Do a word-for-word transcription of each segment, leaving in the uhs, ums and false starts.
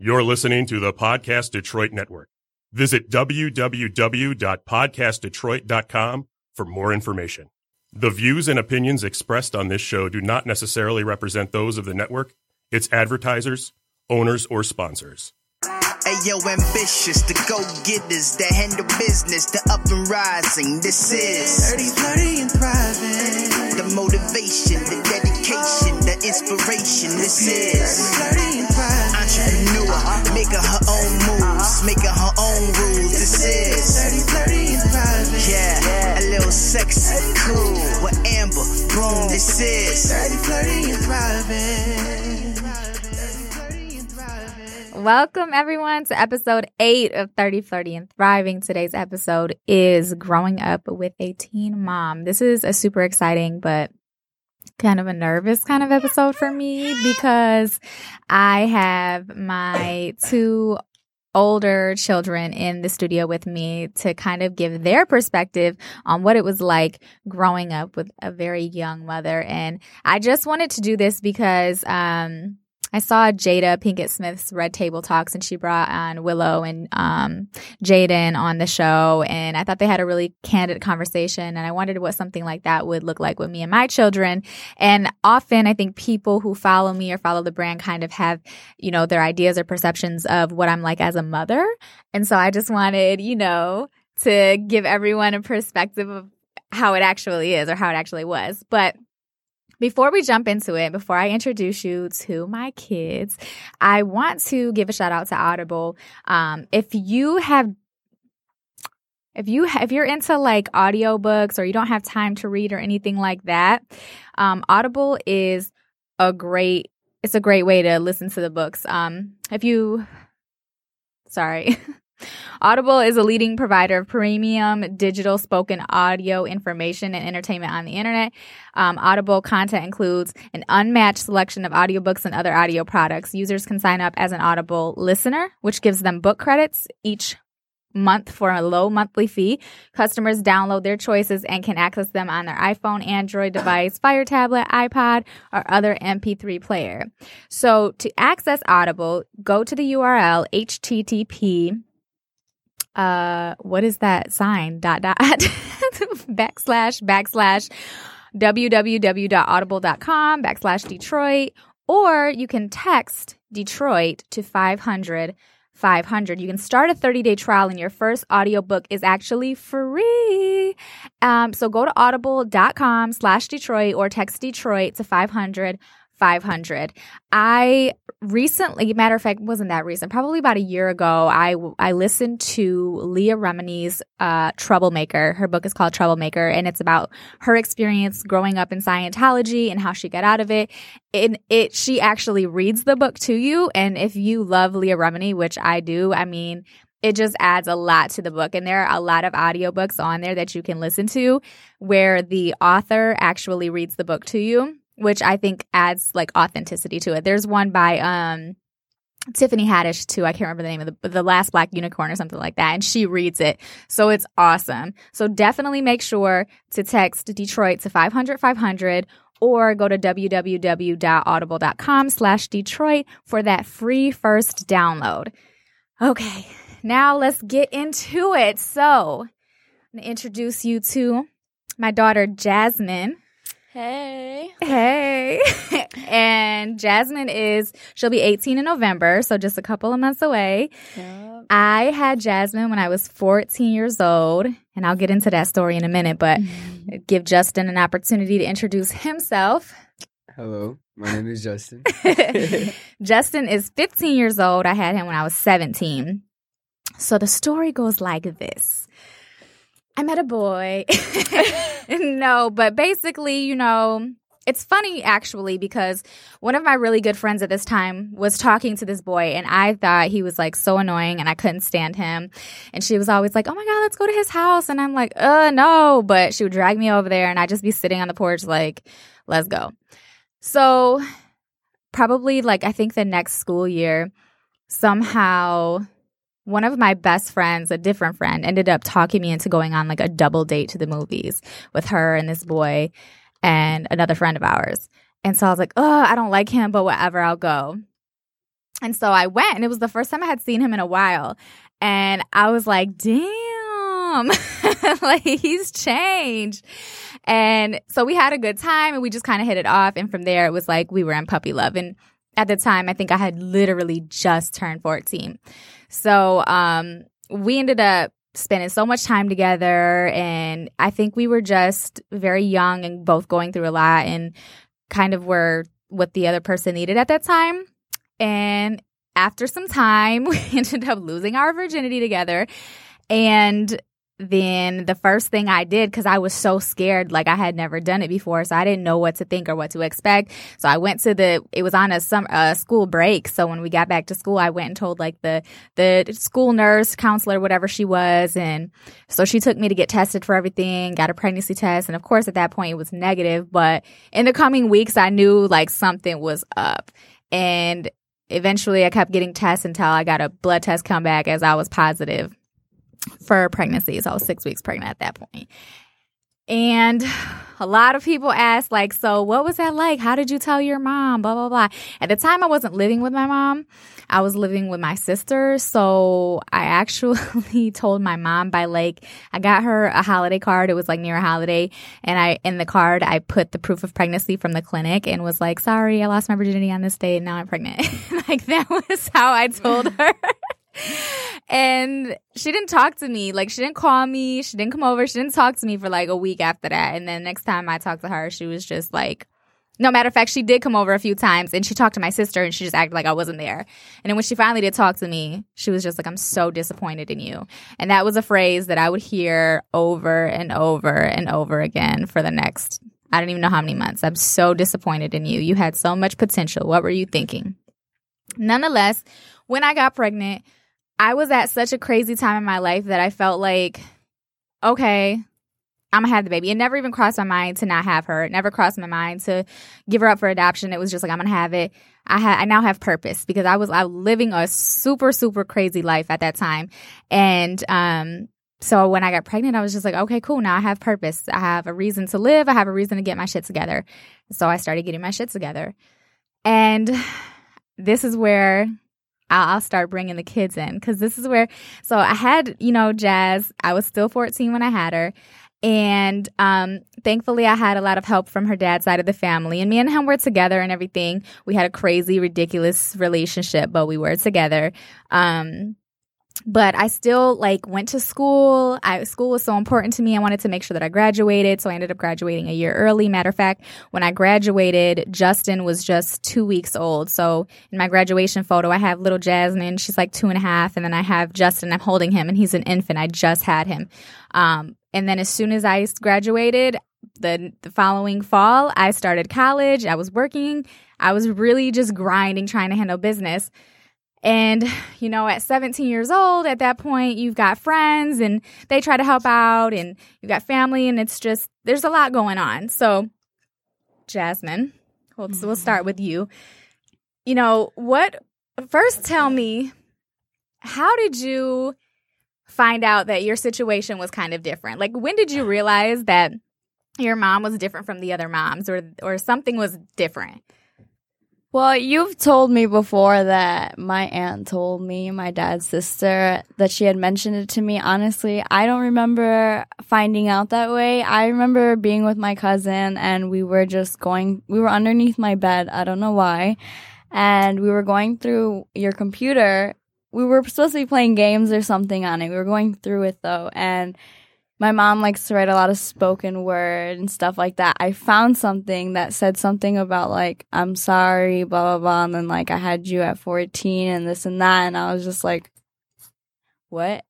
You're listening to the Podcast Detroit Network. Visit w w w dot podcast detroit dot com for more information. The views and opinions expressed on this show do not necessarily represent those of the network, its advertisers, owners, or sponsors. Hey, yo, ambitious, the go-getters, the handle business, the up and rising. This is thirty, flirty, and thriving. The motivation, the dedication, the inspiration. This is thirty, flirty, and thriving. Entrepreneur, making her own moves, making her own rules. This is thirty, flirty, and thriving. Yeah, a little sexy, cool, with Amber Boone. This is thirty, flirty, and thriving. Welcome, everyone, to episode eight of thirty, Flirty, and Thriving. Today's episode is Growing Up with a Teen Mom. This is a super exciting but kind of a nervous kind of episode for me because I have my two older children in the studio with me to kind of give their perspective on what it was like growing up with a very young mother. And I just wanted to do this because um I saw Jada Pinkett Smith's Red Table Talks, and she brought on Willow and um, Jaden on the show, and I thought they had a really candid conversation, and I wondered what something like that would look like with me and my children. And often I think people who follow me or follow the brand kind of have, you know, their ideas or perceptions of what I'm like as a mother. And so I just wanted, you know, to give everyone a perspective of how it actually is or how it actually was. But before we jump into it, before I introduce you to my kids, I want to give a shout out to Audible. Um, if you have, if you ha- if you're into like audiobooks or you don't have time to read or anything like that, um, Audible is a great it's a great way to listen to the books. Um, if you, sorry. Audible is a leading provider of premium digital spoken audio information and entertainment on the internet. Um, Audible content includes an unmatched selection of audiobooks and other audio products. Users can sign up as an Audible listener, which gives them book credits each month for a low monthly fee. Customers download their choices and can access them on their iPhone, Android device, Fire tablet, iPod, or other M P three player. So to access Audible, go to the U R L H T T P. Uh, what is that sign? Dot, dot, backslash, backslash, www.audible.com, backslash Detroit. Or you can text Detroit to five hundred, five hundred. You can start a thirty-day trial, and your first audiobook is actually free. Um, so go to audible.com slash Detroit or text Detroit to five hundred, five hundred. I recently, matter of fact, wasn't that recent, probably about a year ago, I, I listened to Leah Remini's uh, Troublemaker. Her book is called Troublemaker, and it's about her experience growing up in Scientology and how she got out of it. And it, she actually reads the book to you, and if you love Leah Remini, which I do, I mean, it just adds a lot to the book. And there are a lot of audiobooks on there that you can listen to where the author actually reads the book to you, which I think adds like authenticity to it. There's one by um, Tiffany Haddish too. I can't remember the name of the but The Last Black Unicorn or something like that. And she reads it. So it's awesome. So definitely make sure to text Detroit to five hundred, five hundred or go to www.audible.com slash Detroit for that free first download. Okay, now let's get into it. So I'm going to introduce you to my daughter, Jazmynne. Hey. Hey. And Jazmynne is, she'll be eighteen in November, so just a couple of months away. Yep. I had Jazmynne when I was fourteen years old, and I'll get into that story in a minute, but mm-hmm. give Justin an opportunity to introduce himself. Hello, my name is Justin. Justin is fifteen years old. I had him when I was seventeen. So the story goes like this. I met a boy. No, but basically, you know, it's funny actually because one of my really good friends at this time was talking to this boy, and I thought he was like so annoying and I couldn't stand him. And she was always like, oh my God, let's go to his house. And I'm like, uh, no. But she would drag me over there and I'd just be sitting on the porch like, let's go. So probably like I think the next school year somehow one of my best friends, a different friend, ended up talking me into going on like a double date to the movies with her and this boy and another friend of ours. And so I was like, oh, I don't like him, but whatever, I'll go. And so I went, and it was the first time I had seen him in a while. And I was like, damn, like he's changed. And so we had a good time, and we just kind of hit it off. And from there, it was like we were in puppy love. And at the time, I think I had literally just turned fourteen. So um, we ended up spending so much time together. And I think we were just very young and both going through a lot and kind of were what the other person needed at that time. And after some time, we ended up losing our virginity together. And then the first thing I did, because I was so scared, like I had never done it before, so I didn't know what to think or what to expect. So I went to the, it was on a summer, uh, school break. So when we got back to school, I went and told like the, the school nurse, counselor, whatever she was. And so she took me to get tested for everything, got a pregnancy test. And of course, at that point, it was negative. But in the coming weeks, I knew like something was up. And eventually, I kept getting tests until I got a blood test come back as I was positive for pregnancy. So I was six weeks pregnant at that point. And a lot of people asked, like, so what was that like? How did you tell your mom? Blah, blah, blah. At the time, I wasn't living with my mom. I was living with my sister. So I actually told my mom by, like, I got her a holiday card. It was, like, near a holiday. And I in the card, I put the proof of pregnancy from the clinic and was like, sorry, I lost my virginity on this day and now I'm pregnant. Like, that was how I told her. And she didn't talk to me. Like, she didn't call me. She didn't come over. She didn't talk to me for, like, a week after that. And then next time I talked to her, she was just, like, no, matter of fact, she did come over a few times. And she talked to my sister, and she just acted like I wasn't there. And then when she finally did talk to me, she was just like, I'm so disappointed in you. And that was a phrase that I would hear over and over and over again for the next, I don't even know how many months. I'm so disappointed in you. You had so much potential. What were you thinking? Nonetheless, when I got pregnant, I was at such a crazy time in my life that I felt like, okay, I'm going to have the baby. It never even crossed my mind to not have her. It never crossed my mind to give her up for adoption. It was just like, I'm going to have it. I ha- I now have purpose because I was I was living a super, super crazy life at that time. And um, so when I got pregnant, I was just like, okay, cool. Now I have purpose. I have a reason to live. I have a reason to get my shit together. So I started getting my shit together. And this is where I'll start bringing the kids in because this is where – so I had, you know, Jazz. I was still fourteen when I had her. And um, thankfully, I had a lot of help from her dad's side of the family. And me and him were together and everything. We had a crazy, ridiculous relationship, but we were together. Um, but I still, like, went to school. I, school was so important to me. I wanted to make sure that I graduated. So I ended up graduating a year early. Matter of fact, when I graduated, Justin was just two weeks old. So in my graduation photo, I have little Jazmynne. She's like two and a half. And then I have Justin. I'm holding him, and he's an infant. I just had him. Um, and then as soon as I graduated, the, the following fall, I started college. I was working. I was really just grinding, trying to handle business. And, you know, at seventeen years old, at that point, you've got friends and they try to help out and you've got family and it's just there's a lot going on. So, Jazmynne, we'll, mm-hmm. we'll start with you. You know, what first tell me, how did you find out that your situation was kind of different? Like, when did you realize that your mom was different from the other moms or or something was different? Well, you've told me before that my aunt told me, my dad's sister, that she had mentioned it to me. Honestly, I don't remember finding out that way. I remember being with my cousin and we were just going, we were underneath my bed. I don't know why. And we were going through your computer. We were supposed to be playing games or something on it. We were going through it though. And my mom likes to write a lot of spoken word and stuff like that. I found something that said something about, like, I'm sorry, blah, blah, blah. And then, like, I had you at fourteen and this and that. And I was just like, what?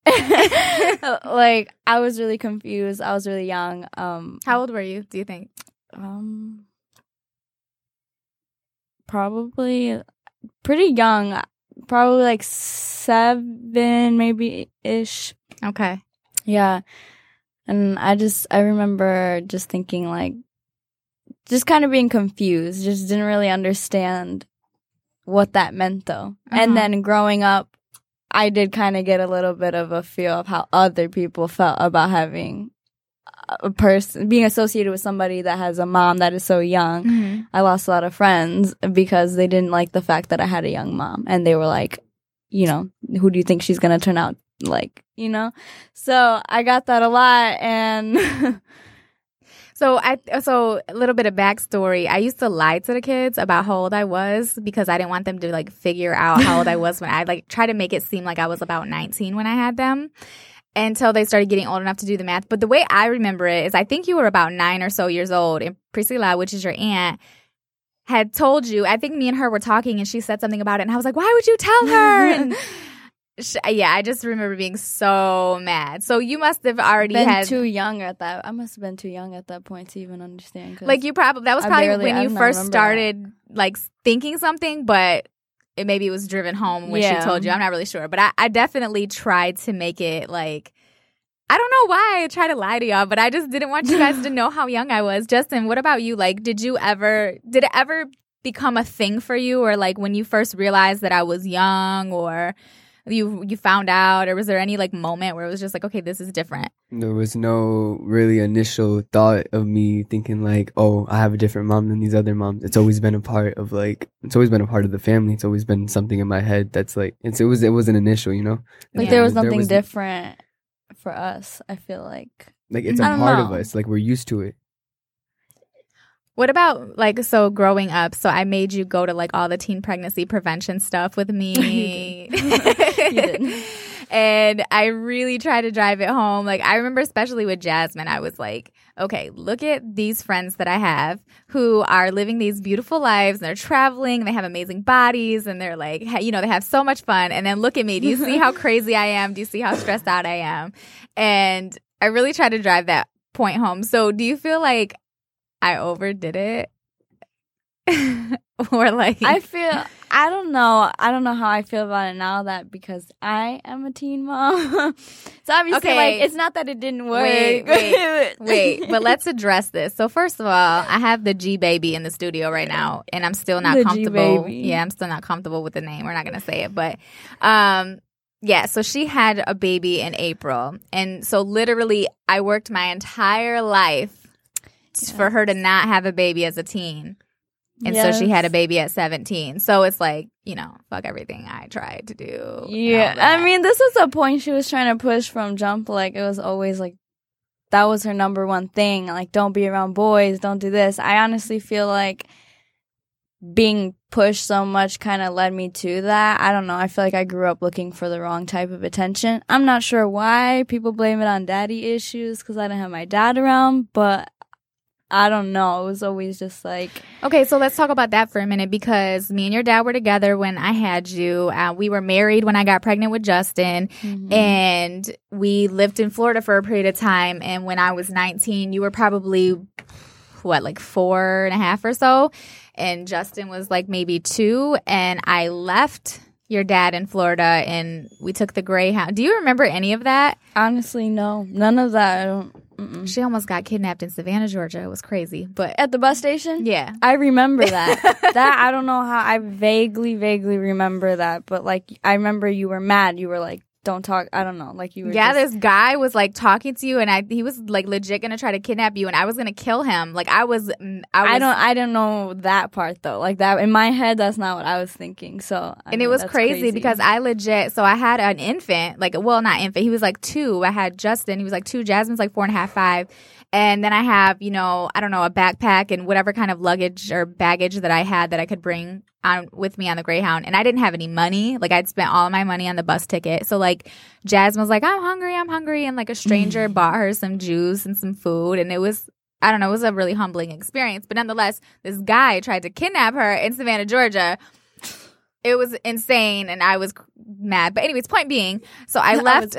Like, I was really confused. I was really young. Um, How old were you, do you think? Um, probably pretty young. Probably, like, seven maybe-ish. Okay. Yeah. And I just, I remember just thinking, like, just kind of being confused. Just didn't really understand what that meant, though. Uh-huh. And then growing up, I did kind of get a little bit of a feel of how other people felt about having a person, being associated with somebody that has a mom that is so young, mm-hmm. I lost a lot of friends because they didn't like the fact that I had a young mom. And they were like, you know, who do you think she's going to turn out like, you know? So I got that a lot. And so I so a little bit of backstory. I used to lie to the kids about how old I was because I didn't want them to like figure out how old I was when I like try to make it seem like I was about nineteen when I had them. Until they started getting old enough to do the math. But the way I remember it is I think you were about nine or so years old. And Priscilla, which is your aunt, had told you. I think me and her were talking and she said something about it. And I was like, why would you tell her? And she, yeah, I just remember being so mad. So you must have already been had, too young at that. I must have been too young at that point to even understand. Like you probably, that was probably barely, when you first started that. Like thinking something. But it maybe it was driven home when yeah. she told you. I'm not really sure. But I, I definitely tried to make it like, I don't know why I tried to lie to y'all, but I just didn't want you guys to know how young I was. Justin, what about you? Like, did you ever, did it ever become a thing for you? Or like when you first realized that I was young or you you found out, or was there any like moment where it was just like, okay, this is different? There was no really initial thought of me thinking like, oh, I have a different mom than these other moms. It's always been a part of like, it's always been a part of the family. It's always been something in my head that's like, it's, it was it wasn't initial, you know? Like yeah. there was nothing there was, different for us, I feel like. Like it's a part know. of us, like we're used to it. What about, like, so growing up, so I made you go to, like, all the teen pregnancy prevention stuff with me. You did. You did. And I really tried to drive it home. Like, I remember especially with Jazmynne, I was like, okay, look at these friends that I have who are living these beautiful lives, and they're traveling, and they have amazing bodies, and they're, like, you know, they have so much fun. And then look at me. Do you see how crazy I am? Do you see how stressed out I am? And I really tried to drive that point home. So do you feel like I overdid it? Or like I feel I don't know I don't know how I feel about it now, that because I am a teen mom. So obviously okay. like it's not that it didn't work. Wait, wait, wait. But let's address this. So first of all, I have the G baby in the studio right now and I'm still not the comfortable. G-baby. Yeah, I'm still not comfortable with the name. We're not going to say it, but um yeah, so she had a baby in April. And so literally I worked my entire life Yes. for her to not have a baby as a teen. And yes. so she had a baby at seventeen. So it's like, you know, fuck everything I tried to do. Yeah. I mean, this is a point she was trying to push from jump. Like, it was always like, that was her number one thing. Like, don't be around boys. Don't do this. I honestly feel like being pushed so much kind of led me to that. I don't know. I feel like I grew up looking for the wrong type of attention. I'm not sure why. People blame it on daddy issues because I didn't have my dad around. But I don't know. It was always just like... Okay, so let's talk about that for a minute, because me and your dad were together when I had you. Uh, we were married when I got pregnant with Justin, mm-hmm. and we lived in Florida for a period of time. And when I was nineteen, you were probably, what, like four and a half or so? And Justin was like maybe two, and I left your dad in Florida, and we took the Greyhound. Do you remember any of that? Honestly, no. None of that. I don't... Mm-mm. She almost got kidnapped in Savannah, Georgia. It was crazy. But at the bus station? Yeah. I remember that. That, I don't know how, I vaguely, vaguely remember that. But, like, I remember you were mad. You were like, don't talk. I don't know. Like, you were Yeah, just... this guy was, like, talking to you, and I he was, like, legit going to try to kidnap you, and I was going to kill him. Like, I was, I was... I don't I don't know that part, though. Like, that in my head, that's not what I was thinking. So, I And mean, it was crazy, crazy because I legit... So, I had an infant. Like, well, not infant. He was, like, two. I had Justin. He was, like, two. Jazmynne's, like, four and a half, five. And then I have, you know, I don't know, a backpack and whatever kind of luggage or baggage that I had that I could bring on with me on the Greyhound. And I didn't have any money. Like, I'd spent all my money on the bus ticket. So, like, Jazmynne was like, I'm hungry, I'm hungry. And, like, a stranger bought her some juice and some food. And it was, I don't know, it was a really humbling experience. But nonetheless, this guy tried to kidnap her in Savannah, Georgia. It was insane, and I was mad. But anyways, point being, so I left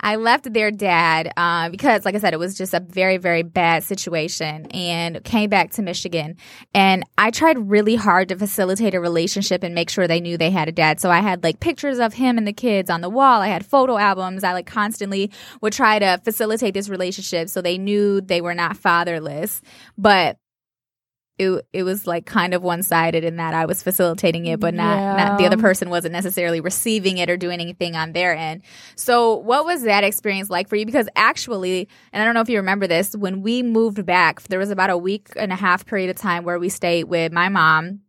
I left their dad uh, because, like I said, it was just a very, very bad situation, and came back to Michigan. And I tried really hard to facilitate a relationship and make sure they knew they had a dad. So I had, like, pictures of him and the kids on the wall. I had photo albums. I, like, constantly would try to facilitate this relationship so they knew they were not fatherless. But it it was like kind of one-sided in that I was facilitating it, but not, yeah. not the other person wasn't necessarily receiving it or doing anything on their end. So what was that experience like for you? Because actually, and I don't know if you remember this, when we moved back, there was about a week and a half period of time where we stayed with my mom.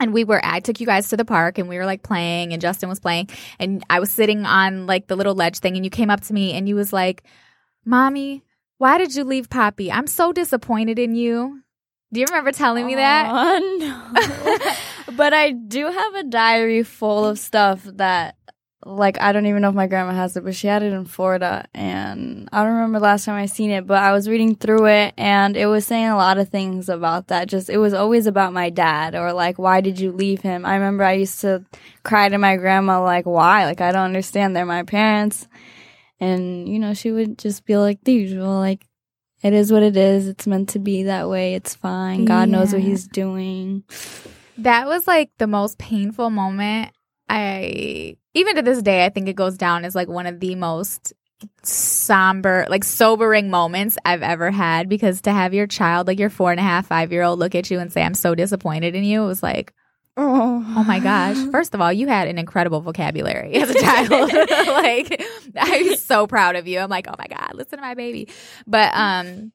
And we were, I took you guys to the park and we were like playing and Justin was playing and I was sitting on like the little ledge thing and you came up to me and you was like, "Mommy, why did you leave Poppy? I'm so disappointed in you." Do you remember telling me that? Uh, no. But I do have a diary full of stuff that, like, I don't even know if my grandma has it, but she had it in Florida. And I don't remember last time I seen it, but I was reading through it and it was saying a lot of things about that. Just, it was always about my dad or like, why did you leave him? I remember I used to cry to my grandma, like, why? Like, I don't understand. They're my parents. And, you know, she would just be like the usual, like, it is what it is. It's meant to be that way. It's fine. God yeah. knows what he's doing. That was like the most painful moment. I, even to this day, I think it goes down as like one of the most somber, like sobering moments I've ever had, because to have your child, like your four and a half, five year old look at you and say, "I'm so disappointed in you." It was like, oh, oh my gosh. First of all, you had an incredible vocabulary as a child. Like, I'm so proud of you. I'm like, oh my God, listen to my baby. But, um,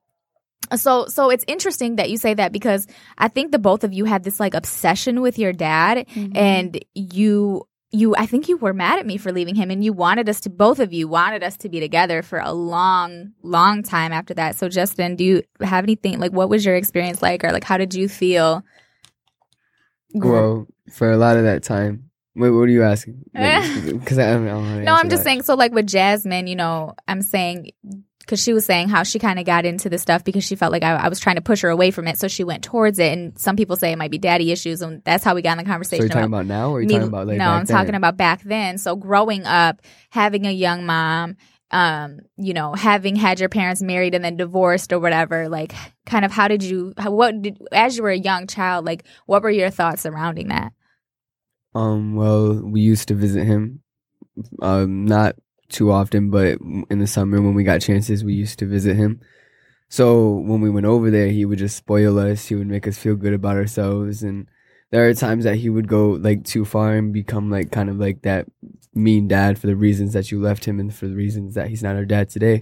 So so it's interesting that you say that, because I think the both of you had this like obsession with your dad, mm-hmm. and you you I think you were mad at me for leaving him, and you wanted us to both of you wanted us to be together for a long long time after that. So Justin, do you have anything, like, what was your experience like, or like how did you feel? Well, for a lot of that time. Wait, what are you asking? Because I don't know. No, I'm just that. saying. So like with Jazmynne, you know, I'm saying. Because she was saying how she kind of got into this stuff because she felt like I, I was trying to push her away from it. So she went towards it. And some people say it might be daddy issues. And that's how we got in the conversation. So you're talking about, about now or are you me, talking about later? No, I'm then? talking about back then. So growing up, having a young mom, um, you know, having had your parents married and then divorced or whatever, like kind of how did you, how, what did, as you were a young child, like what were your thoughts surrounding that? Um. Well, we used to visit him. Um. Not too often, but in the summer when we got chances, we used to visit him. So when we went over there, he would just spoil us. He would make us feel good about ourselves. And there are times that he would go like too far and become like kind of like that mean dad for the reasons that you left him and for the reasons that he's not our dad today.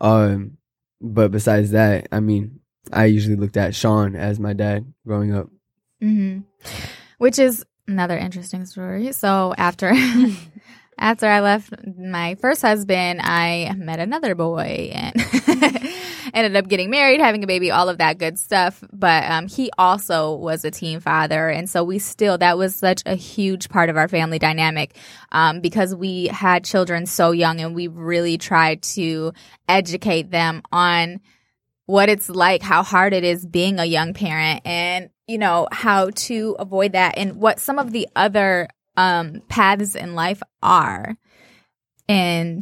Um, but besides that, I mean, I usually looked at Sean as my dad growing up. Mm-hmm. Which is another interesting story. So after... After I left my first husband, I met another boy and ended up getting married, having a baby, all of that good stuff. But um, he also was a teen father. And so we still, that was such a huge part of our family dynamic um, because we had children so young and we really tried to educate them on what it's like, how hard it is being a young parent and, you know, how to avoid that and what some of the other Um, paths in life are. And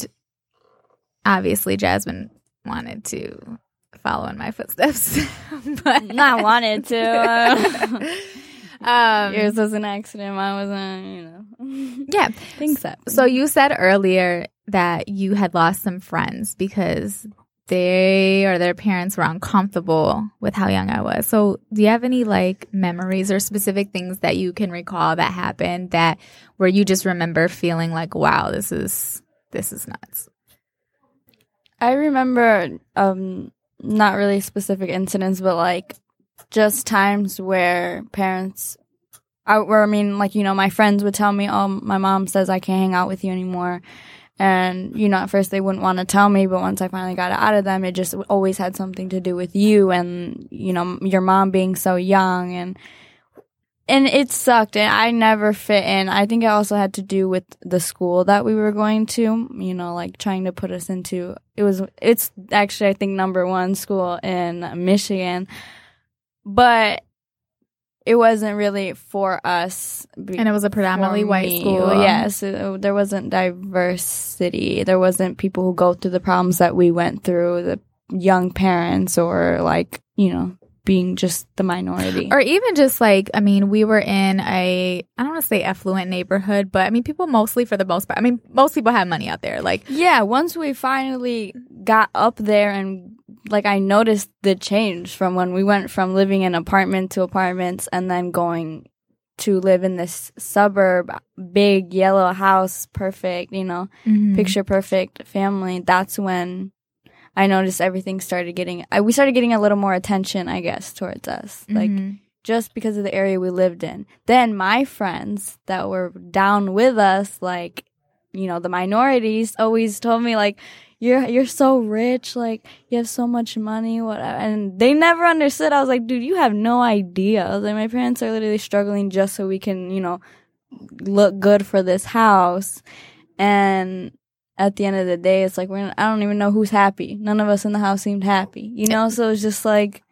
obviously Jazmynne wanted to follow in my footsteps. But not wanted to. um, Yours was an accident. Mine wasn't, you know. Yeah. Things happen. So you said earlier that you had lost some friends because they or their parents were uncomfortable with how young I was. So do you have any like memories or specific things that you can recall that happened that where you just remember feeling like, wow, this is this is nuts? I remember um, not really specific incidents, but like just times where parents I, where, I mean, like, you know, my friends would tell me, oh, my mom says I can't hang out with you anymore. And, you know, at first they wouldn't want to tell me, but once I finally got it out of them, it just always had something to do with you and, you know, your mom being so young. And and it sucked. And I never fit in. I think it also had to do with the school that we were going to, you know, like trying to put us into. It was, it's actually, I think, number one school in Michigan. But it wasn't really for us. Be- and it was a predominantly white school. Yes. It, there wasn't diversity. There wasn't people who go through the problems that we went through, the young parents or like, you know, being just the minority. Or even just like, I mean, we were in a, I don't want to say affluent neighborhood, but I mean, people mostly for the most part, I mean, most people have money out there. Like, yeah, once we finally got up there and like I noticed the change from when we went from living in apartment to apartments and then going to live in this suburb, big yellow house, perfect, you know, mm-hmm. picture perfect family. That's when I noticed everything started getting, I, we started getting a little more attention, I guess, towards us. Mm-hmm. Like, just because of the area we lived in. Then my friends that were down with us, like, you know, the minorities always told me, like, you're you're so rich, like, you have so much money, whatever. And they never understood. I was like, dude, you have no idea. I was like, my parents are literally struggling just so we can, you know, look good for this house. And at the end of the day, it's like, we're not, I don't even know who's happy. None of us in the house seemed happy, you know? So it's just like,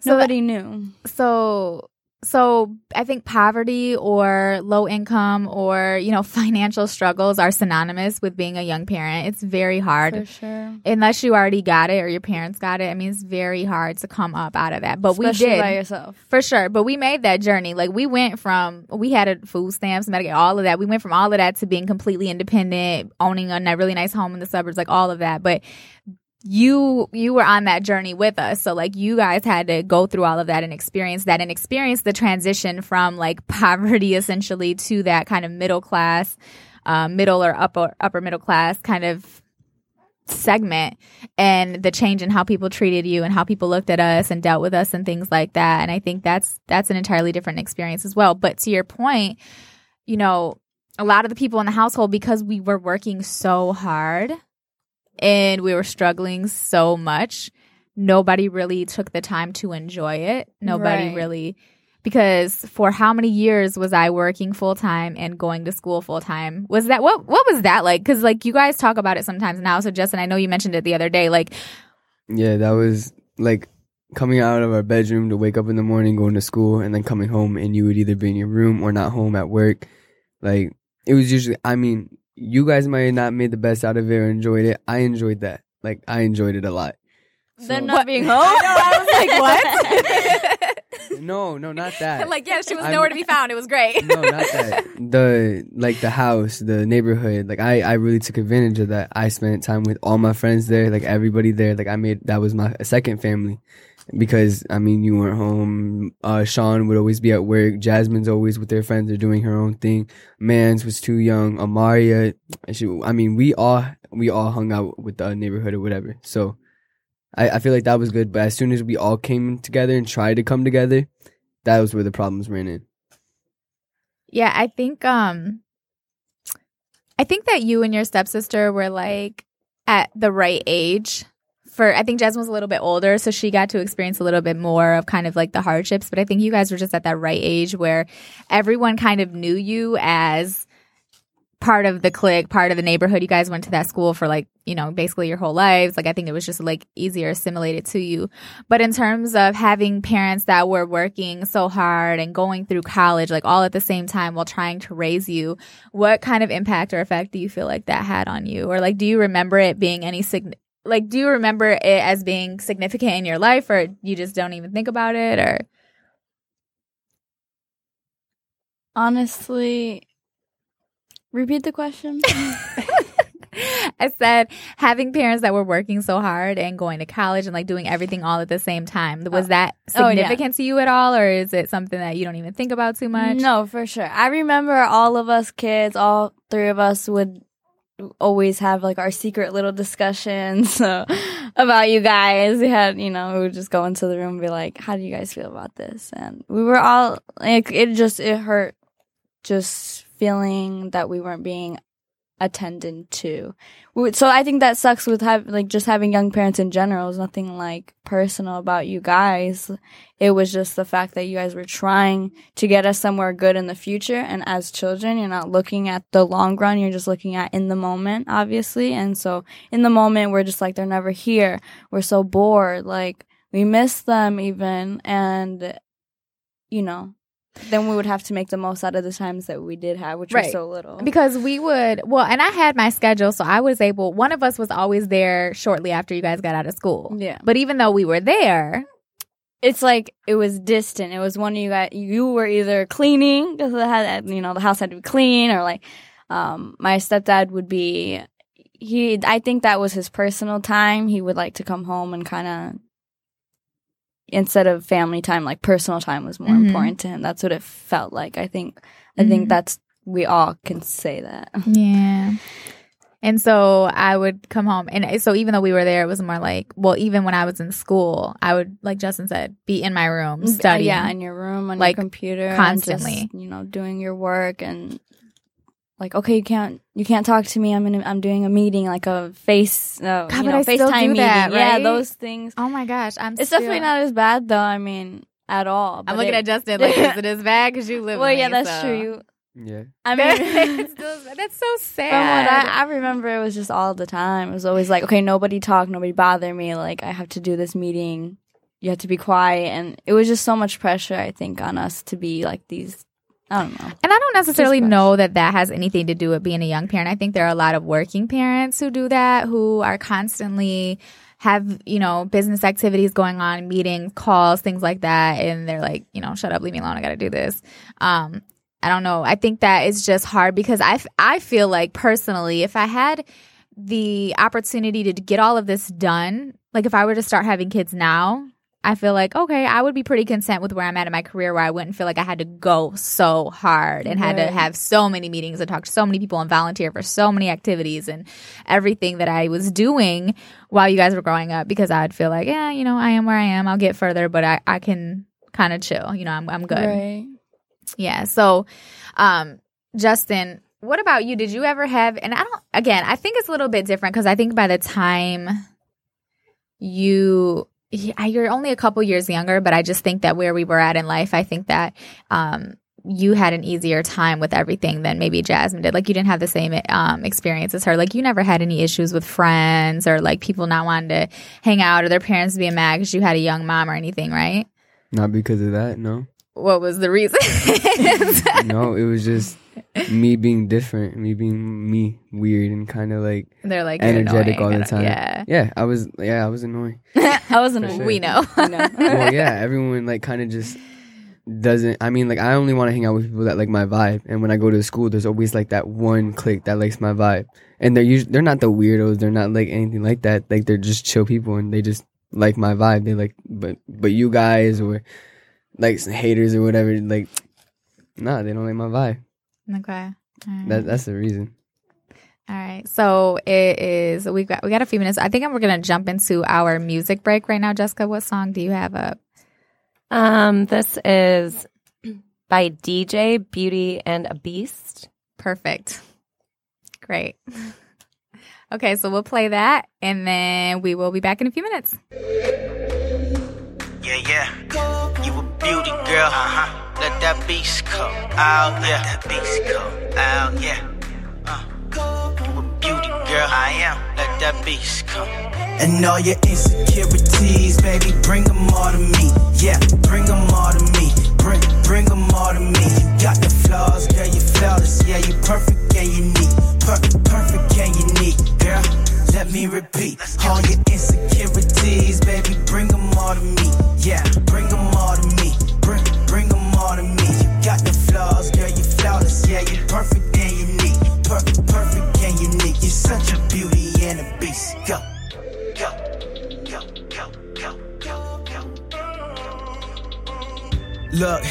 so nobody that, knew. So... So I think poverty or low income or, you know, financial struggles are synonymous with being a young parent. It's very hard. For sure. Unless you already got it or your parents got it. I mean, it's very hard to come up out of that. But especially we did. By yourself. For sure. But we made that journey. Like, we went from, we had a food stamps, Medicaid, all of that. We went from all of that to being completely independent, owning a really nice home in the suburbs, like all of that. But You you were on that journey with us. So, like, you guys had to go through all of that and experience that and experience the transition from, like, poverty, essentially, to that kind of middle class, uh, middle or upper, upper middle class kind of segment, and the change in how people treated you and how people looked at us and dealt with us and things like that. And I think that's that's an entirely different experience as well. But to your point, you know, a lot of the people in the household, because we were working so hard – and we were struggling so much, nobody really took the time to enjoy it. Nobody right. really, because for how many years was I working full time and going to school full time? Was that, what What was that like? Because, like, you guys talk about it sometimes now. So, Justin, I know you mentioned it the other day. Like, yeah, that was like coming out of our bedroom to wake up in the morning, going to school, and then coming home, and you would either be in your room or not home at work. Like, it was usually, I mean, you guys might have not made the best out of it or enjoyed it. I enjoyed that. Like, I enjoyed it a lot. So, then not what? being home? No, I was like, what? no, no, not that. Like, yeah, she was nowhere I'm, to be found. It was great. No, not that. The, like, the house, the neighborhood. Like, I, I really took advantage of that. I spent time with all my friends there. Like, everybody there. Like, I made, that was my second family. Because, I mean, you weren't home. Uh, Sean would always be at work. Jazmynne's always with their friends. They're doing her own thing. Mans was too young. Amaria, she, I mean, we all we all hung out with the neighborhood or whatever. So I, I feel like that was good. But as soon as we all came together and tried to come together, that was where the problems ran in. Yeah, I think um, I think that you and your stepsister were, like, at the right age. For, I think Jazmynne was a little bit older, so she got to experience a little bit more of kind of, like, the hardships. But I think you guys were just at that right age where everyone kind of knew you as part of the clique, part of the neighborhood. You guys went to that school for, like, you know, basically your whole lives. Like, I think it was just, like, easier assimilated to you. But in terms of having parents that were working so hard and going through college, like, all at the same time while trying to raise you, what kind of impact or effect do you feel like that had on you? Or, like, do you remember it being any significant? Like, do you remember it as being significant in your life, or you just don't even think about it? Or honestly, repeat the question. I said having parents that were working so hard and going to college and, like, doing everything all at the same time. Was oh. that significant oh, yeah. to you at all, or is it something that you don't even think about too much? No, for sure. I remember all of us kids, all three of us would always have, like, our secret little discussions uh, about you guys. We had, you know, we would just go into the room and be like, how do you guys feel about this? And we were all, like, it just, it hurt just feeling that we weren't being attended to. We, so I think that sucks with, have, like, just having young parents in general. Is nothing, like, personal about you guys. It was just the fact that you guys were trying to get us somewhere good in the future. And as children, you're not looking at the long run. You're just looking at in the moment, obviously. And so in the moment, we're just like, they're never here. We're so bored. Like, we miss them even. And, you know. Then we would have to make the most out of the times that we did have, which right. was so little. Because we would, well, and I had my schedule, so I was able, one of us was always there shortly after you guys got out of school. Yeah. But even though we were there, it's like it was distant. It was one of you guys, you were either cleaning, because, you know, the house had to be clean, or, like, um, my stepdad would be he, I think that was his personal time. He would like to come home and kind of, instead of family time, like personal time was more mm-hmm. important to him. That's what it felt like. I think, I mm-hmm. think that's, we all can say that. Yeah. And so I would come home. And so even though we were there, it was more like, well, even when I was in school, I would, like Justin said, be in my room studying. Yeah, in your room, on like, your computer. Constantly. And just, you know, doing your work and like, okay, you can't you can't talk to me. I'm in a, I'm doing a meeting, like a face, uh, God, you know, FaceTime meeting. That, right? Yeah, those things. Oh, my gosh. I'm It's still... definitely not as bad, though, I mean, at all. I'm looking it, at Justin like, is it as bad? Because you live well, with yeah, me, that's so. True. You, Yeah, I mean, it's still, that's so sad. From what I, I remember, it was just all the time. It was always like, okay, nobody talk, nobody bother me. Like, I have to do this meeting. You have to be quiet, and it was just so much pressure. I think on us to be like these. I don't know, and I don't necessarily know that that has anything to do with being a young parent. I think there are a lot of working parents who do that, who are constantly have, you know, business activities going on, meetings, calls, things like that, and they're like, you know, shut up, leave me alone. I got to do this. Um. I don't know. I think that it's just hard because I, f- I feel like personally, if I had the opportunity to get all of this done, like if I were to start having kids now, I feel like, okay, I would be pretty content with where I'm at in my career where I wouldn't feel like I had to go so hard and right. had to have so many meetings and talk to so many people and volunteer for so many activities and everything that I was doing while you guys were growing up because I'd feel like, yeah, you know, I am where I am. I'll get further, but I, I can kind of chill. You know, I'm I'm good. Right. Yeah. So, um, Justin, what about you? Did you ever have, and I don't, again, I think it's a little bit different because I think by the time you, you're only a couple years younger, but I just think that where we were at in life, I think that, um, you had an easier time with everything than maybe Jazmynne did. Like you didn't have the same um, experience as her. Like you never had any issues with friends or like people not wanting to hang out or their parents being mad because you had a young mom or anything, right? Not because of that, no. What was the reason? No, it was just me being different, me being me, weird and kind of like they're like energetic annoying, all the time. Yeah, yeah, I was, yeah, I was annoying. I was annoying. Sure. We know. We know. Well, yeah, everyone like kind of just doesn't. I mean, like I only want to hang out with people that like my vibe, and when I go to school, there's always like that one clique that likes my vibe, and they're usually they're not the weirdos, they're not like anything like that. Like they're just chill people, and they just like my vibe. They like, but but you guys or. Like haters or whatever, like, nah, they don't like my vibe. Okay, right. that, that's the reason. All right, so it is. We've got we got a few minutes. I think we're gonna jump into our music break right now. Jessica, what song do you have up? Um, this is by D J Beauty and a Beast. Perfect. Great. Okay, so we'll play that, and then we will be back in a few minutes. Yeah, yeah, you a beauty girl, uh-huh. Let that beast come out, yeah. Let that beast come out, yeah. Uh, you a beauty girl, I am. Let that beast come. And all your insecurities, baby, bring them all to me. Yeah, bring them all to me. Bring, bring them all to me. You got the flaws, girl, you flawless. Yeah, you perfect and unique. Perfect, perfect and unique, girl. Let me repeat, all your insecurities, baby, bring them all to me. Yeah, bring them all to me. Bring, bring them all to me. You got the flaws, girl, you flawless. Yeah, you're perfect and unique. Perfect, perfect and unique. You're such a beauty and a beast. Go, go, go, go, go, go, go. Look,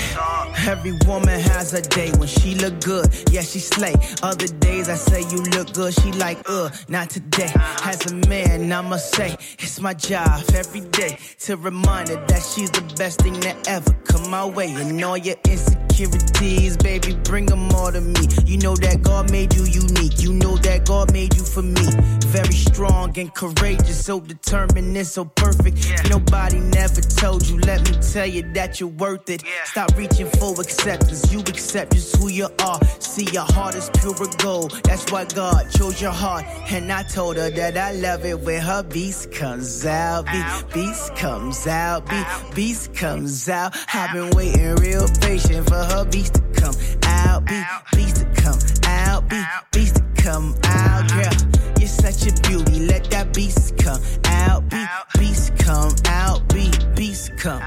every woman has a day when she look good. Yeah, she slay. Other days I say you look good. She like, uh, not today. As a man, I must say it's my job every day to remind her that she's the best thing that ever come my way. And all your insecurities, baby, bring them all to me. You know that God made you unique. You know that God made you for me. Very strong and courageous, so determined and so perfect. Yeah. Nobody never told you. Let me tell you that you're worth it. Yeah. Stop reaching for acceptance, you accept just who you are. See, your heart is pure gold. That's why God chose your heart. And I told her that I love it when her beast comes out. Be- beast comes out. Be- beast comes out. I've been waiting real patient for her beast to come out. Be- beast to come out. Be- beast to come out. Girl, you're such a beauty. Let that beast come out. Be- beast come out. Be- beast come.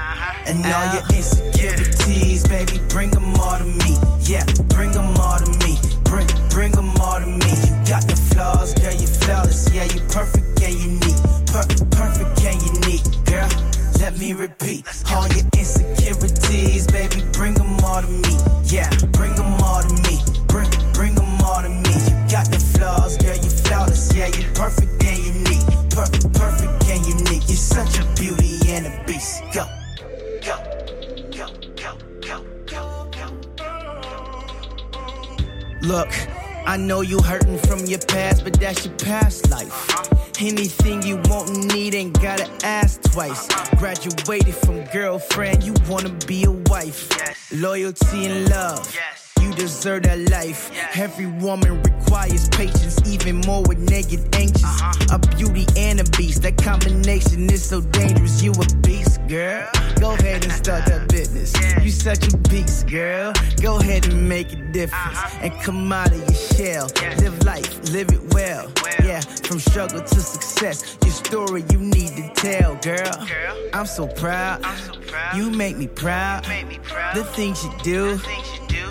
And all your insecurities, baby, bring them all to me. Yeah, bring them all to me. Bring, bring them all to me. You got the flaws, girl, you flawless. know you hurting from your past, but that's your past life. Anything you want and need ain't gotta ask twice. Graduated from girlfriend, you wanna be a wife. Loyalty and love, you deserve that life. Every woman requires patience, even more with naked anxious. A beauty and a beast, that combination is so dangerous. You a beast, girl, go ahead and start that business. You such a beast, girl, go ahead and make a difference. And come out of your shell, live life, live it well. Yeah, from struggle to success, your story you need to tell, girl. I'm so proud, you make me proud. The things you do,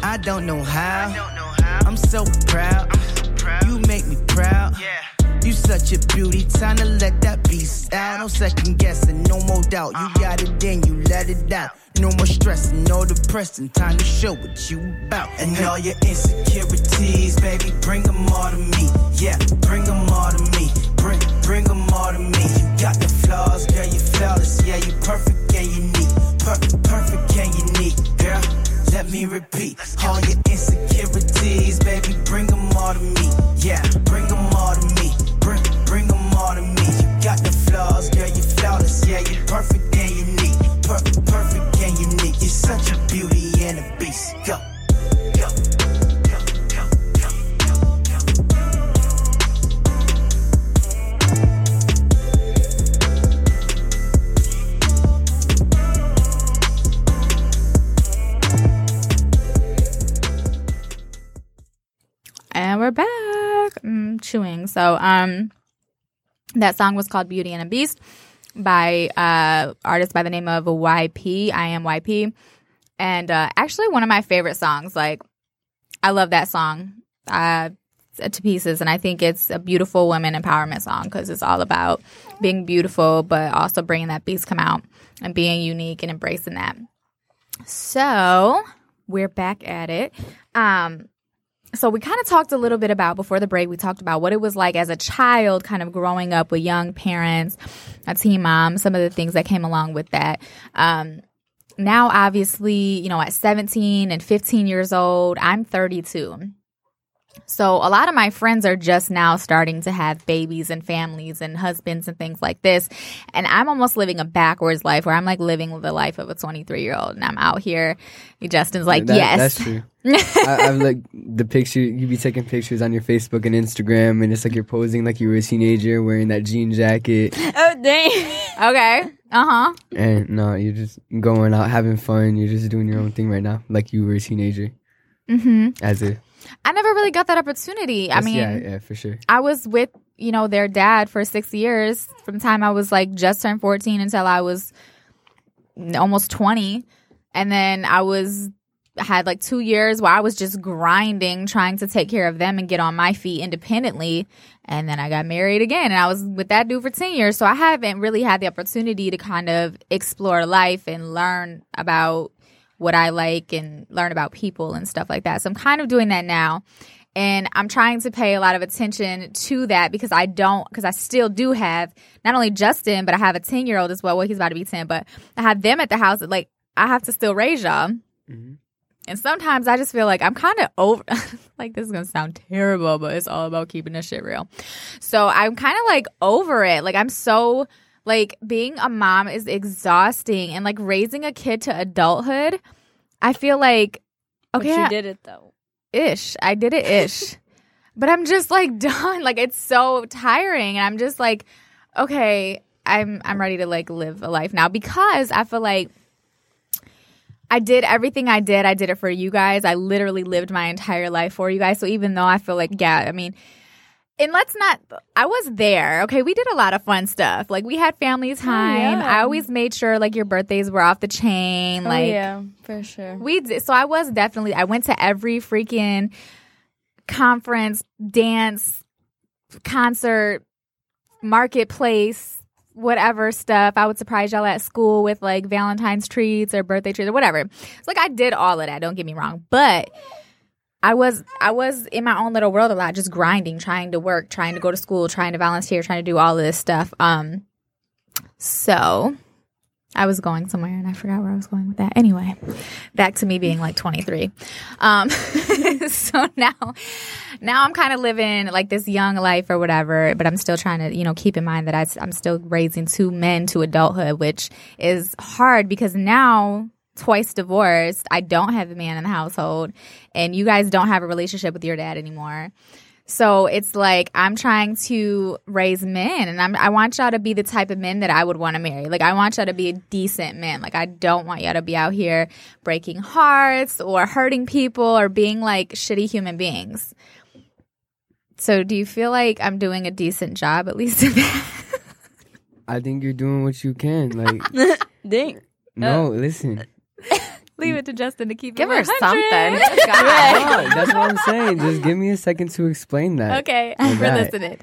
I don't know how. I'm so proud, you make me proud. You such a beauty, time to let that beast out. No second guessing, no more doubt. You got it, then you let it out. No more stressing, no depressing, time to show what you about. And all your insecurities, baby, bring them all to me. Yeah, bring them all to me. Bring, bring them all to me. You got the flaws, girl, you flawless. Yeah, you perfect and unique. Perfect, perfect and unique, girl. Let me repeat, all your insecurities, baby, bring them all to me. Yeah, bring them all to me. Bring, bring them all to me. You got the flaws, girl, you flawless. Yeah, you perfect and unique. Perfect, perfect and unique. You're such a beauty and a beast. Go, go. And we're back. I'm chewing. So um, that song was called Beauty and a Beast by uh artist by the name of Y P. I am Y P. And uh, actually one of my favorite songs. Like, I love that song uh, to pieces. And I think it's a beautiful women empowerment song because it's all about being beautiful but also bringing that beast come out and being unique and embracing that. So we're back at it. Um So we kind of talked a little bit about, before the break, we talked about what it was like as a child kind of growing up with young parents, a teen mom, some of the things that came along with that. Um, now, obviously, you know, at seventeen and fifteen years old, I'm thirty-two. So a lot of my friends are just now starting to have babies and families and husbands and things like this. And I'm almost living a backwards life where I'm like living the life of a twenty-three-year-old. And I'm out here. Justin's like, that, yes. That's true. I, I've like the picture, you be taking pictures on your Facebook and Instagram, and it's like you're posing like you were a teenager wearing that jean jacket. Oh, dang. Okay. Uh-huh. And no, you're just going out, having fun. You're just doing your own thing right now like you were a teenager. Mm-hmm. As a... I never really got that opportunity. Yes, I mean, yeah, yeah, for sure. I was with, you know, their dad for six years from the time I was like just turned fourteen until I was almost twenty. And then I was had like two years where I was just grinding, trying to take care of them and get on my feet independently. And then I got married again. And I was with that dude for ten years. So I haven't really had the opportunity to kind of explore life and learn about what I like and learn about people and stuff like that. So I'm kind of doing that now. And I'm trying to pay a lot of attention to that because I don't, because I still do have not only Justin, but I have a ten year old as well. Well, he's about to be ten, but I have them at the house. Like, I have to still raise y'all. Mm-hmm. And sometimes I just feel like I'm kind of over, like this is going to sound terrible, but it's all about keeping this shit real. So I'm kind of like over it. Like, I'm so, like, being a mom is exhausting, and like raising a kid to adulthood, I feel like, okay, but you did it though. Ish, I did it ish, but I'm just like done. Like, it's so tiring, and I'm just like, okay, I'm I'm ready to like live a life now, because I feel like I did everything I did. I did it for you guys. I literally lived my entire life for you guys. So even though I feel like, yeah, I mean. And let's not, I was there, okay? We did a lot of fun stuff. Like, we had family time. Oh, yeah. I always made sure, like, your birthdays were off the chain. Like, oh, yeah, for sure. We did. So I was definitely, I went to every freaking conference, dance, concert, marketplace, whatever stuff. I would surprise y'all at school with, like, Valentine's treats or birthday treats or whatever. It's like, I did all of that, don't get me wrong. But... I was I was in my own little world a lot, just grinding, trying to work, trying to go to school, trying to volunteer, trying to do all of this stuff. Um, so I was going somewhere and I forgot where I was going with that. Anyway, back to me being like twenty-three. Um, so now, now I'm kind of living like this young life or whatever, but I'm still trying to, you know, keep in mind that I, I'm still raising two men to adulthood, which is hard because now twice divorced, I don't have a man in the household and you guys don't have a relationship with your dad anymore. So it's like I'm trying to raise men, and I'm, I want y'all to be the type of men that I would want to marry. Like, I want y'all to be decent men. Like, I don't want y'all to be out here breaking hearts or hurting people or being, like, shitty human beings. So do you feel like I'm doing a decent job, at least in that? I think you're doing what you can. Like, Dang. No, uh, listen. Leave it to Justin to keep. Give her something. Yeah, that's what I'm saying. Just give me a second to explain that. Okay, we're that. listening.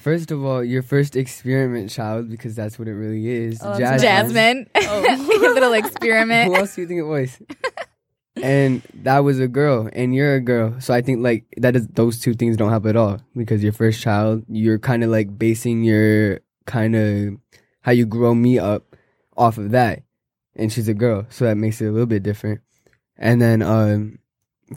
First of all, your first experiment child, because that's what it really is. Oh, Jazmynne. Jazmynne. Oh. Your little experiment. Who else do you think it was? And that was a girl, and you're a girl. So I think like that is those two things don't help at all because your first child, you're kind of like basing your kind of how you grow me up off of that. And she's a girl, so that makes it a little bit different. And then um,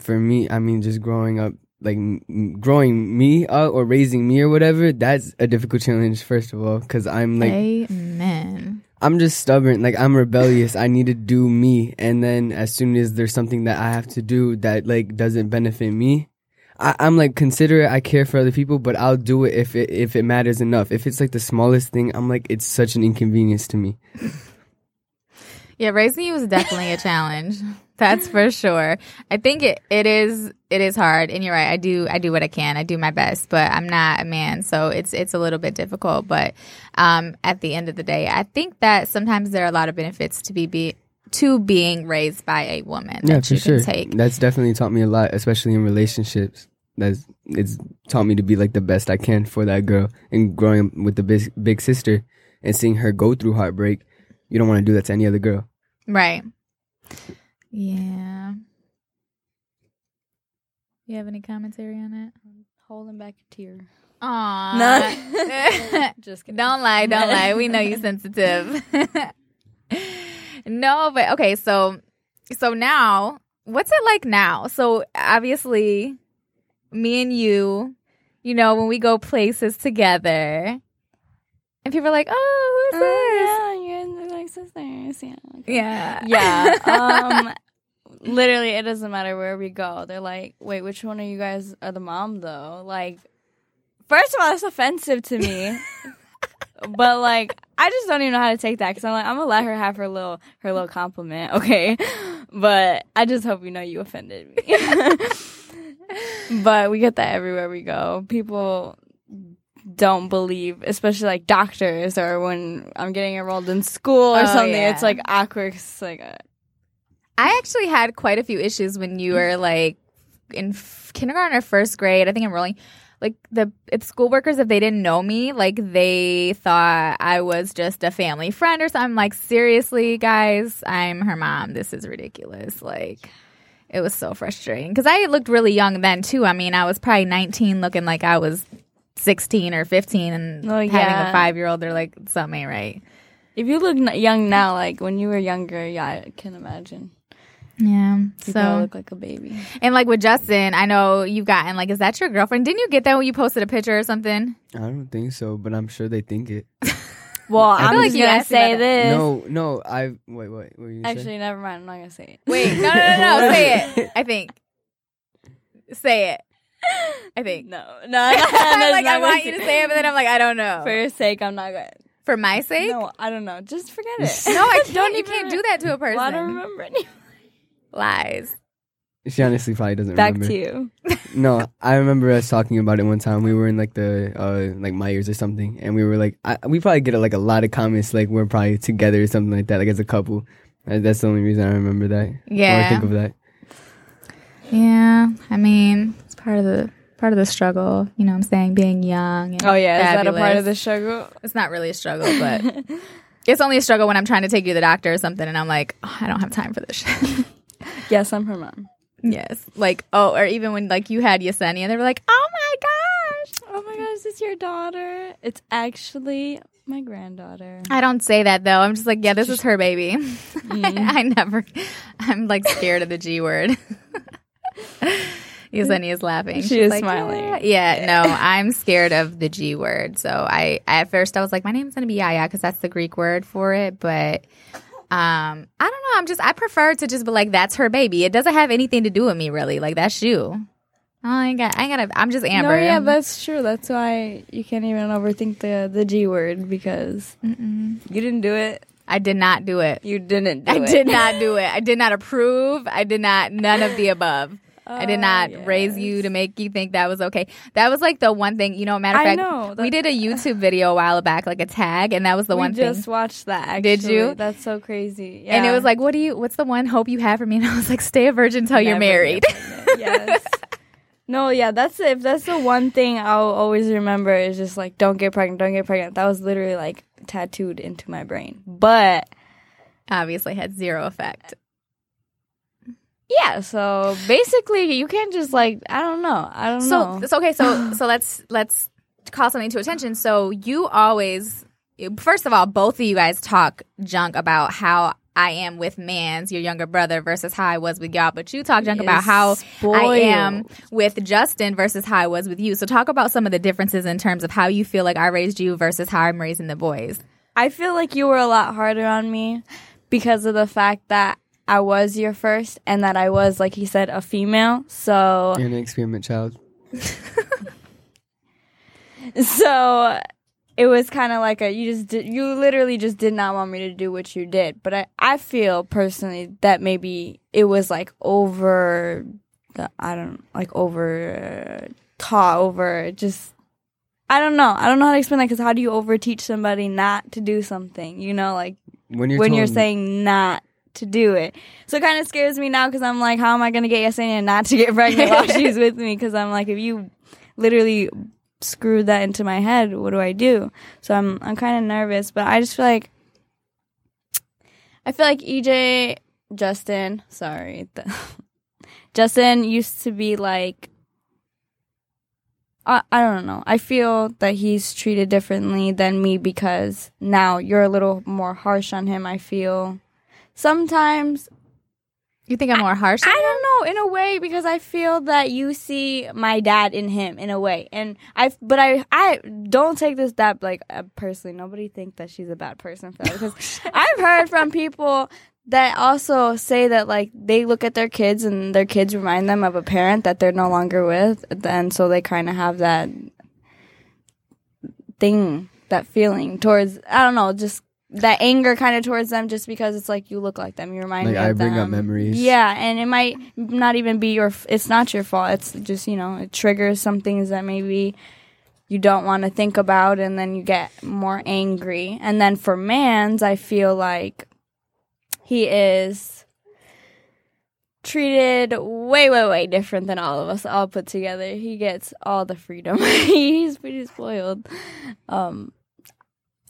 for me, I mean, just growing up, like m- growing me up or raising me or whatever, that's a difficult challenge, first of all, because I'm like... Amen. I'm just stubborn. Like, I'm rebellious. I need to do me. And then as soon as there's something that I have to do that, like, doesn't benefit me, I- I'm like, considerate. I care for other people, but I'll do it if it if it matters enough. If it's, like, the smallest thing, I'm like, it's such an inconvenience to me. Yeah, raising you was definitely a challenge. That's for sure. I think it, it is it is hard, and you're right. I do I do what I can. I do my best, but I'm not a man, so it's it's a little bit difficult. But um, at the end of the day, I think that sometimes there are a lot of benefits to be, be to being raised by a woman. Yeah, that for you sure. Can take. That's definitely taught me a lot, especially in relationships. That's it's taught me to be like the best I can for that girl, and growing up with the big, big sister and seeing her go through heartbreak. You don't want to do that to any other girl. Right. Yeah. You have any commentary on that? I'm holding back a tear. Aw. No. Just kidding. Don't lie. Don't lie. We know you're sensitive. No, but okay. So, so now, what's it like now? So obviously, me and you, you know, when we go places together, and people are like, "Oh, who's oh, this?" Yeah, you're in the like sisters. Yeah. Okay. Yeah. Yeah. Um, literally, it doesn't matter where we go. They're like, "Wait, which one of you guys are the mom?" Though, like, first of all, that's offensive to me. But like, I just don't even know how to take that because I'm like, I'm gonna let her have her little her little compliment, okay? But I just hope you know you offended me. But we get that everywhere we go. People don't believe, especially like doctors or when I'm getting enrolled in school or oh, something. Yeah. It's like awkward. It's like a- I actually had quite a few issues when you were like in f- kindergarten or first grade. I think enrolling, like the it's school workers, if they didn't know me, like they thought I was just a family friend or something. I'm like, seriously, guys, I'm her mom. This is ridiculous. Like. It was so frustrating because I looked really young then, too. I mean, I was probably nineteen looking like I was sixteen or fifteen and oh, yeah. having a five-year-old. They're like, something ain't right. If you look n- young now, like when you were younger, yeah, I can imagine. Yeah. You so look like a baby. And like with Justin, I know you've gotten like, is that your girlfriend? Didn't you get that when you posted a picture or something? I don't think so, but I'm sure they think it. Well, I I'm like just going to say this. No, no, I... Wait, wait, what were you Actually, saying? never mind. I'm not going to say it. Wait, no, no, no, no. Say it. I think. Say it. I think. No, no. no I'm like, I want you to say it, but then I'm like, I don't know. For your sake, I'm not going to. For my sake? No, I don't know. Just forget it. No, I can't. don't you can't do that to a person. Well, I don't remember anymore. Lies. She honestly probably doesn't Back remember. Back to you. No, I remember us talking about it one time. We were in like the uh, like Myers or something, and we were like, I, we probably get like a lot of comments like we're probably together or something like that, like as a couple. That's the only reason I remember that. Yeah, or I think of that. Yeah, I mean, it's part of the part of the struggle. You know, what I'm saying, being young. And oh yeah, fabulous. Is that a part of the struggle? It's not really a struggle, but it's only a struggle when I'm trying to take you to the doctor or something, and I'm like, oh, I don't have time for this shit. Yes, I'm her mom. Yes, like, oh, or even when, like, you had Yesenia, they were like, oh, my gosh. Oh my gosh, is this your daughter? It's actually my granddaughter. I don't say that, though. I'm just like, yeah, this is her baby. Mm-hmm. I, I never, I'm like scared of the G word. Yesenia is laughing. She She's is like, smiling. Yeah. Yeah, yeah, no, I'm scared of the G word. So I, at first I was like, my name's going to be Yaya because that's the Greek word for it. But um, I don't know. I'm just, I prefer to just be like, that's her baby. It doesn't have anything to do with me, really. Like, that's you. Oh, I got. I gotta. I'm just Amber. No, yeah, that's true. That's why you can't even overthink the the G word because Mm-mm. you didn't do it. I did not do it. You didn't. do I it. I did not do it. I did not approve. I did not. None of the above. Uh, I did not yes. raise you to make you think that was okay. That was like the one thing. You know, matter of fact, know, we did a YouTube video a while back, like a tag, and that was the we one thing. I just watched that. Actually. Did you? That's so crazy. Yeah. And it was like, what do you? What's the one hope you have for me? And I was like, stay a virgin until you're married. Yes. No, yeah, that's if that's the one thing I'll always remember is just like don't get pregnant, don't get pregnant. That was literally like tattooed into my brain, but obviously had zero effect. Yeah, so basically you can't just like I don't know, I don't so, know. So okay, so so let's let's call something to attention. So you always, first of all, both of you guys talk junk about how I am with Mans, your younger brother, versus how I was with y'all. But you talk junk yes, about how spoiled. I am with Justin versus how I was with you. So talk about some of the differences in terms of how you feel like I raised you versus how I'm raising the boys. I feel like you were a lot harder on me because of the fact that I was your first and that I was, like he said, a female. So you're an experiment child. So... it was kind of like a, you just did, you literally just did not want me to do what you did. But I, I feel personally that maybe it was like over, the, I don't, like over taught, over just, I don't know. I don't know how to explain that because how do you over teach somebody not to do something? You know, like when you're, when you're saying not to do it. So it kind of scares me now because I'm like, how am I going to get Yesenia not to get pregnant while she's with me? Because I'm like, if you literally... screwed that into my head, what do I do? So I'm I'm kind of nervous, but I just feel like I feel like E J Justin sorry the, Justin used to be like I, I don't know I feel that he's treated differently than me because now you're a little more harsh on him. I feel sometimes you think I'm more harsh? I, I don't know, in a way, because I feel that you see my dad in him, in a way, and I. But I, I don't take this that like uh, personally. Nobody think that she's a bad person for that because I've heard from people that also say that like they look at their kids and their kids remind them of a parent that they're no longer with, and so they kind of have that thing, that feeling towards I don't know, just. That anger kind of towards them just because it's like you look like them. You remind like me of I them. Like I bring up memories. Yeah, and it might not even be your... F- it's not your fault. It's just, you know, it triggers some things that maybe you don't want to think about and then you get more angry. And then for Mans, I feel like he is treated way, way, way different than all of us all put together. He gets all the freedom. He's pretty spoiled. Um...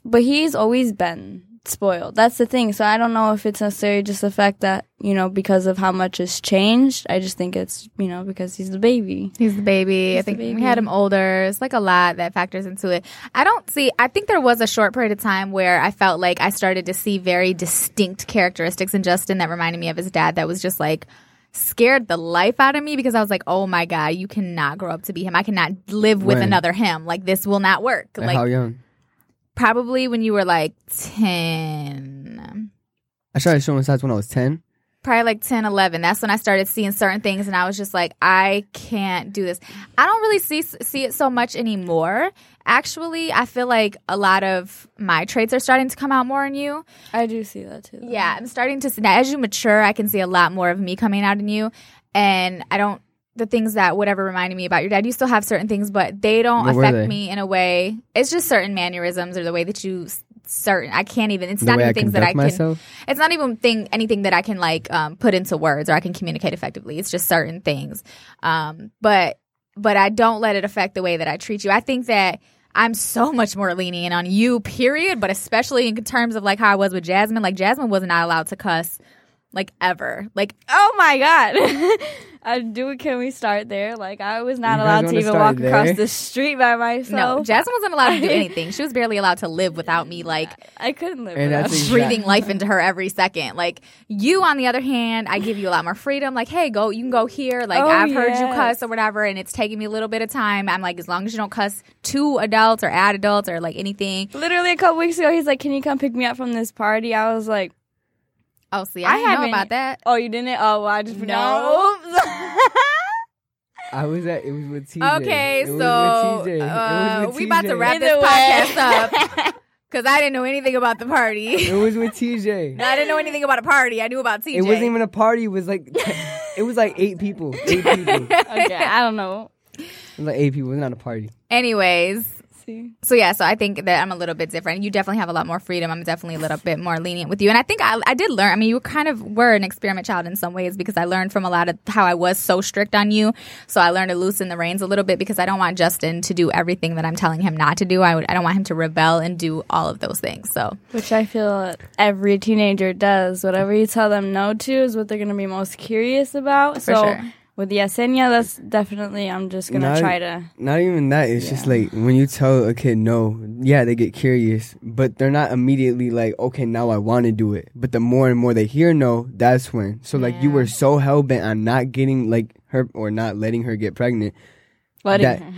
But he's always been spoiled. That's the thing. So I don't know if it's necessarily just the fact that, you know, because of how much has changed. I just think it's, you know, because he's the baby. He's the baby. He's I think baby. We had him older. It's like a lot that factors into it. I don't see, I think there was a short period of time where I felt like I started to see very distinct characteristics in Justin that reminded me of his dad that was just like, scared the life out of me because I was like, oh my God, you cannot grow up to be him. I cannot live with when? another him. Like, this will not work. And like, how young? Probably when you were like ten. I started showing signs when I was ten? Probably like ten, eleven. That's when I started seeing certain things and I was just like, I can't do this. I don't really see see it so much anymore. Actually, I feel like a lot of my traits are starting to come out more in you. I do see that too, though. Yeah, I'm starting to see that. As you mature, I can see a lot more of me coming out in you. And I don't, the things that whatever reminded me about your dad, you still have certain things, but they don't what affect they? me in a way. It's just certain mannerisms or the way that you certain. I can't even. It's the not even things that I can. Myself? It's not even thing anything that I can like um, put into words or I can communicate effectively. It's just certain things. Um, but but I don't let it affect the way that I treat you. I think that I'm so much more lenient on you, period. But especially in terms of like how I was with Jazmynne. Like Jazmynne was not allowed to cuss. like ever. Like, oh my God. I do. Can we start there? Like, I was not you allowed to even walk there? across the street by myself. No, Jazmynne wasn't allowed to do anything. She was barely allowed to live without me. Like, I couldn't live and without me. Breathing exact- life into her every second. Like, you, on the other hand, I give you a lot more freedom. Like, hey, go. You can go here. Like, oh, I've yes. heard you cuss or whatever, and it's taking me a little bit of time. I'm like, as long as you don't cuss to adults or at adults or, like, anything. Literally a couple weeks ago, he's like, can you come pick me up from this party? I was like... Oh, see, I, I didn't know about that. Oh, you didn't? Oh, well, I just forgot. No. I was at, it was with T J. Okay, it so was with T J. Uh, it was with we T J. About to wrap Either this podcast up because I didn't know anything about the party. It was with T J. I didn't know anything about a party. I knew about T J. It wasn't even a party. It was like, it was like eight people. Eight people. Okay, I don't know. It was like eight people. It was not a party. Anyways. So, yeah, so I think that I'm a little bit different. You definitely have a lot more freedom. I'm definitely a little bit more lenient with you. And I think I, I did learn. I mean, you kind of were an experiment child in some ways because I learned from a lot of how I was so strict on you. So I learned to loosen the reins a little bit because I don't want Justin to do everything that I'm telling him not to do. I, would, I don't want him to rebel and do all of those things. So, which I feel every teenager does. Whatever you tell them no to is what they're going to be most curious about. For so sure. With Yesenia, that's definitely, I'm just going to try to... Not even that. It's yeah. just like, when you tell a kid no, yeah, they get curious. But they're not immediately like, okay, now I want to do it. But the more and more they hear no, that's when. So, like, yeah. you were so hell-bent on not getting, like, her... Or not letting her get pregnant. Letting that, her.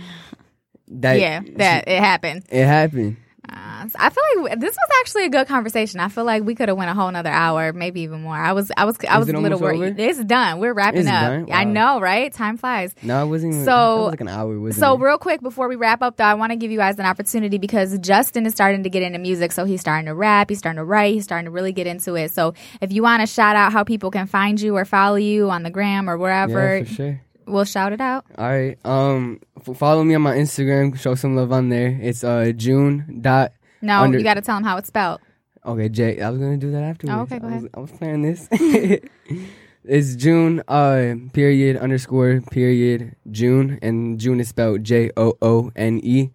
That, yeah, that, it happened. It happened. Uh, I feel like this was actually a good conversation. I feel like we could have went a whole nother hour, maybe even more. I was, I was, I was a little worried. It's done. We're wrapping it's up. Wow. I know, right? Time flies. No, it wasn't. Even, so, it was like an hour. Wasn't so it? Real quick before we wrap up, though, I want to give you guys an opportunity because Justin is starting to get into music. So he's starting to rap. He's starting to write. He's starting to really get into it. So if you want to shout out how people can find you or follow you on the gram or wherever, yeah, for sure. We'll shout it out. All right. Um, f- follow me on my Instagram. Show some love on there. It's uh June dot. No, under- you got to tell them how it's spelled. Okay, Jay. I was gonna do that afterwards. Oh, okay, go I ahead. Was, I was planning this. It's June uh period underscore period June, and June is spelled J O O N E,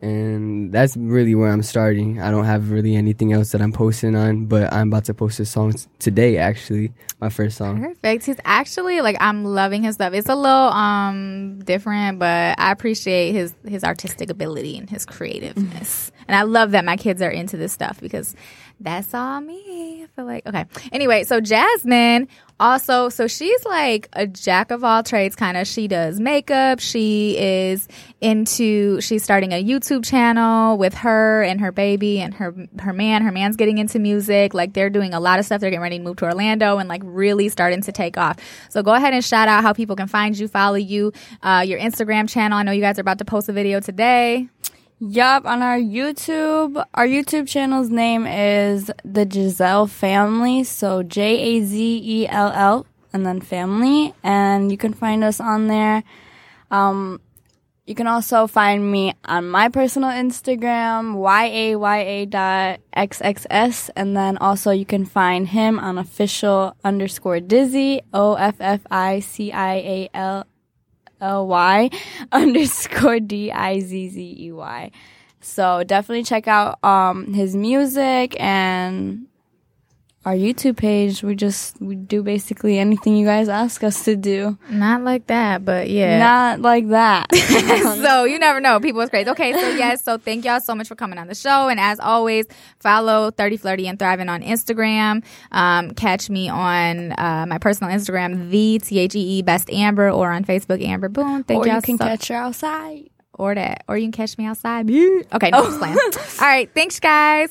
and that's really where I'm starting. I don't have really anything else that I'm posting on, but I'm about to post a song today. Actually, my first song. Perfect. He's actually like I'm loving his stuff. It's a little um different, but I appreciate his his artistic ability and his creativeness. And I love that my kids are into this stuff because that's all me. I feel like okay. Anyway, so Jazmynne. Also, so she's like a jack of all trades kind of. She does makeup. She is into, she's starting a YouTube channel with her and her baby and her her man. Her man's getting into music. Like they're doing a lot of stuff. They're getting ready to move to Orlando and like really starting to take off. So go ahead and shout out how people can find you, follow you, uh, your Instagram channel. I know you guys are about to post a video today. Yup, on our YouTube, our YouTube channel's name is The Jazelle Family, so J A Z E L L, and then family, and you can find us on there. Um, you can also find me on my personal Instagram, Y A Y A dot X X S, and then also you can find him on official underscore Dizzy, O F F I C I A L. L-Y underscore D I Z Z E Y. So definitely check out um, his music and our YouTube page. We just we do basically anything you guys ask us to do. Not like that, but yeah. Not like that. So you never know. People is crazy. Okay, so yes. So thank y'all so much for coming on the show. And as always, follow thirty Flirty and Thriving on Instagram. Um, catch me on uh, my personal Instagram, the T H E E Best Amber, or on Facebook, Amber Boone. Thank or y'all. You can so- catch her outside. Or that. Or you can catch me outside. Okay, no, just playing. All right. Thanks, guys.